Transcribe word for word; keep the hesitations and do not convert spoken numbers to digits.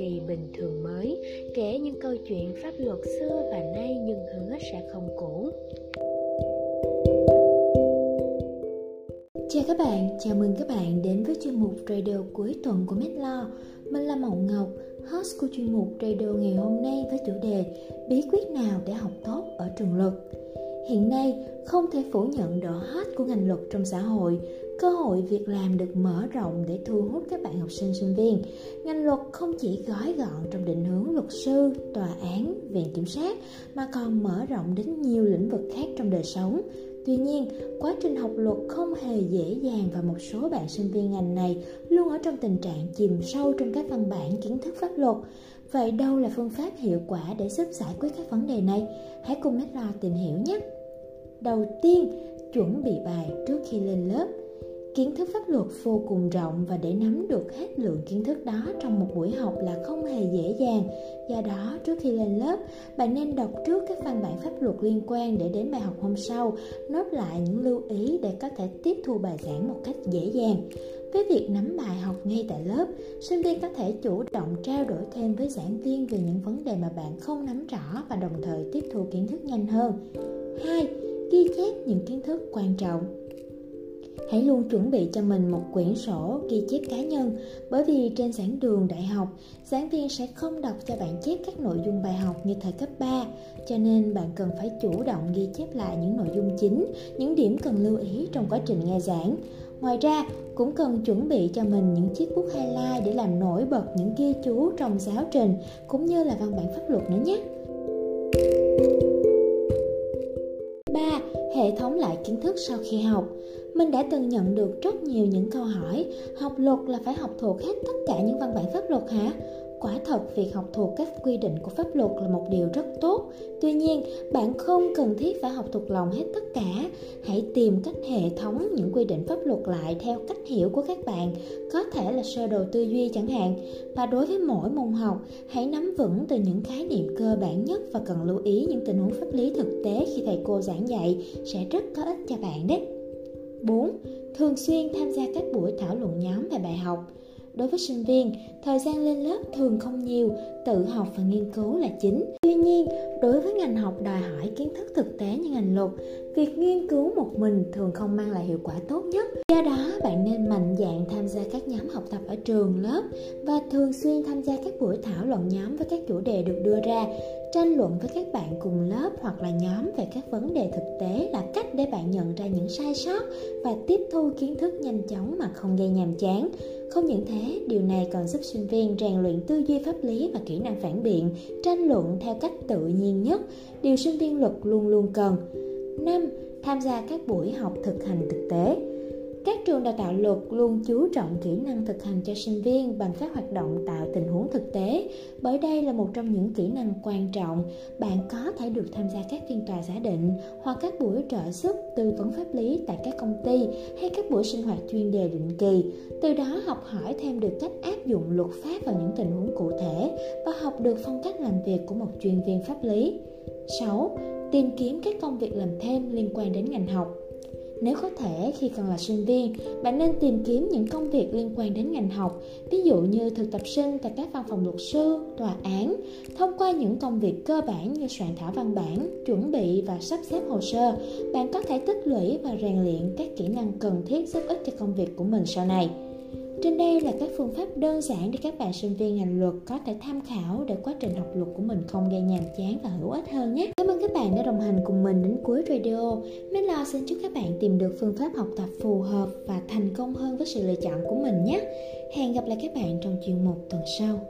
kỳ bình thường mới, kể những câu chuyện pháp luật xưa và nay nhưng hứa sẽ không cũ. Chào các bạn, chào mừng các bạn đến với chuyên mục radio cuối tuần của MEDLAW. Mình là Mậu Ngọc, host của chuyên mục radio ngày hôm nay với chủ đề bí quyết nào để học tốt ở trường luật. Hiện nay, không thể phủ nhận độ hot của ngành luật trong xã hội, cơ hội việc làm được mở rộng để thu hút các bạn học sinh sinh viên. Ngành luật không chỉ gói gọn trong định hướng luật sư, tòa án, viện kiểm sát mà còn mở rộng đến nhiều lĩnh vực khác trong đời sống. Tuy nhiên, quá trình học luật không hề dễ dàng và một số bạn sinh viên ngành này luôn ở trong tình trạng chìm sâu trong các văn bản kiến thức pháp luật. Vậy đâu là phương pháp hiệu quả để giúp giải quyết các vấn đề này? Hãy cùng MEDLAW tìm hiểu nhé! Đầu tiên, chuẩn bị bài trước khi lên lớp. Kiến thức pháp luật vô cùng rộng và để nắm được hết lượng kiến thức đó trong một buổi học là không hề dễ dàng. Do đó, trước khi lên lớp, bạn nên đọc trước các văn bản pháp luật liên quan để đến bài học hôm sau, nốt lại những lưu ý để có thể tiếp thu bài giảng một cách dễ dàng. Với việc nắm bài học ngay tại lớp, sinh viên có thể chủ động trao đổi thêm với giảng viên về những vấn đề mà bạn không nắm rõ và đồng thời tiếp thu kiến thức nhanh hơn. hai. Ghi chép những kiến thức quan trọng. Hãy luôn chuẩn bị cho mình một quyển sổ ghi chép cá nhân, bởi vì trên giảng đường đại học, giảng viên sẽ không đọc cho bạn chép các nội dung bài học như thời cấp ba, cho nên bạn cần phải chủ động ghi chép lại những nội dung chính, những điểm cần lưu ý trong quá trình nghe giảng. Ngoài ra, cũng cần chuẩn bị cho mình những chiếc bút highlight để làm nổi bật những ghi chú trong giáo trình, cũng như là văn bản pháp luật nữa nhé. ba. Hệ thống lại kiến thức sau khi học. Mình đã từng nhận được rất nhiều những câu hỏi, học luật là phải học thuộc hết tất cả những văn bản pháp luật hả? Quả thật, việc học thuộc các quy định của pháp luật là một điều rất tốt. Tuy nhiên, bạn không cần thiết phải học thuộc lòng hết tất cả. Hãy tìm cách hệ thống những quy định pháp luật lại theo cách hiểu của các bạn, có thể là sơ đồ tư duy chẳng hạn. Và đối với mỗi môn học, hãy nắm vững từ những khái niệm cơ bản nhất và cần lưu ý những tình huống pháp lý thực tế khi thầy cô giảng dạy sẽ rất có ích cho bạn đấy. bốn. Thường xuyên tham gia các buổi thảo luận nhóm về bài học. Đối với sinh viên, thời gian lên lớp thường không nhiều, tự học và nghiên cứu là chính. Tuy nhiên, đối với ngành học đòi hỏi kiến thức thực tế như ngành luật, việc nghiên cứu một mình thường không mang lại hiệu quả tốt nhất. Do đó, bạn nên mạnh dạn tham gia các nhóm học tập ở trường, lớp và thường xuyên tham gia các buổi thảo luận nhóm với các chủ đề được đưa ra. Tranh luận với các bạn cùng lớp hoặc là nhóm về các vấn đề thực tế là cách để bạn nhận ra những sai sót và tiếp thu kiến thức nhanh chóng mà không gây nhàm chán. Không những thế, điều này còn giúp sinh viên rèn luyện tư duy pháp lý và kỹ năng phản biện, tranh luận theo cách tự nhiên nhất, điều sinh viên luật luôn luôn cần. năm. Tham gia các buổi học thực hành thực tế. Các trường đào tạo luật luôn chú trọng kỹ năng thực hành cho sinh viên bằng các hoạt động tạo tình huống thực tế, bởi đây là một trong những kỹ năng quan trọng. Bạn có thể được tham gia các phiên tòa giả định hoặc các buổi trợ giúp tư vấn pháp lý tại các công ty hay các buổi sinh hoạt chuyên đề định kỳ, từ đó học hỏi thêm được cách áp dụng luật pháp vào những tình huống cụ thể và học được phong cách làm việc của một chuyên viên pháp lý. sáu. Tìm kiếm các công việc làm thêm liên quan đến ngành học. Nếu có thể, khi còn là sinh viên, bạn nên tìm kiếm những công việc liên quan đến ngành học, ví dụ như thực tập sinh tại các văn phòng luật sư, tòa án, thông qua những công việc cơ bản như soạn thảo văn bản, chuẩn bị và sắp xếp hồ sơ, bạn có thể tích lũy và rèn luyện các kỹ năng cần thiết giúp ích cho công việc của mình sau này. Trên đây là các phương pháp đơn giản để các bạn sinh viên ngành luật có thể tham khảo để quá trình học luật của mình không gây nhàm chán và hữu ích hơn nhé. Cảm ơn các bạn đã đồng hành cùng mình đến cuối video. MEDLAW xin chúc các bạn tìm được phương pháp học tập phù hợp và thành công hơn với sự lựa chọn của mình nhé. Hẹn gặp lại các bạn trong chuyên mục tuần sau.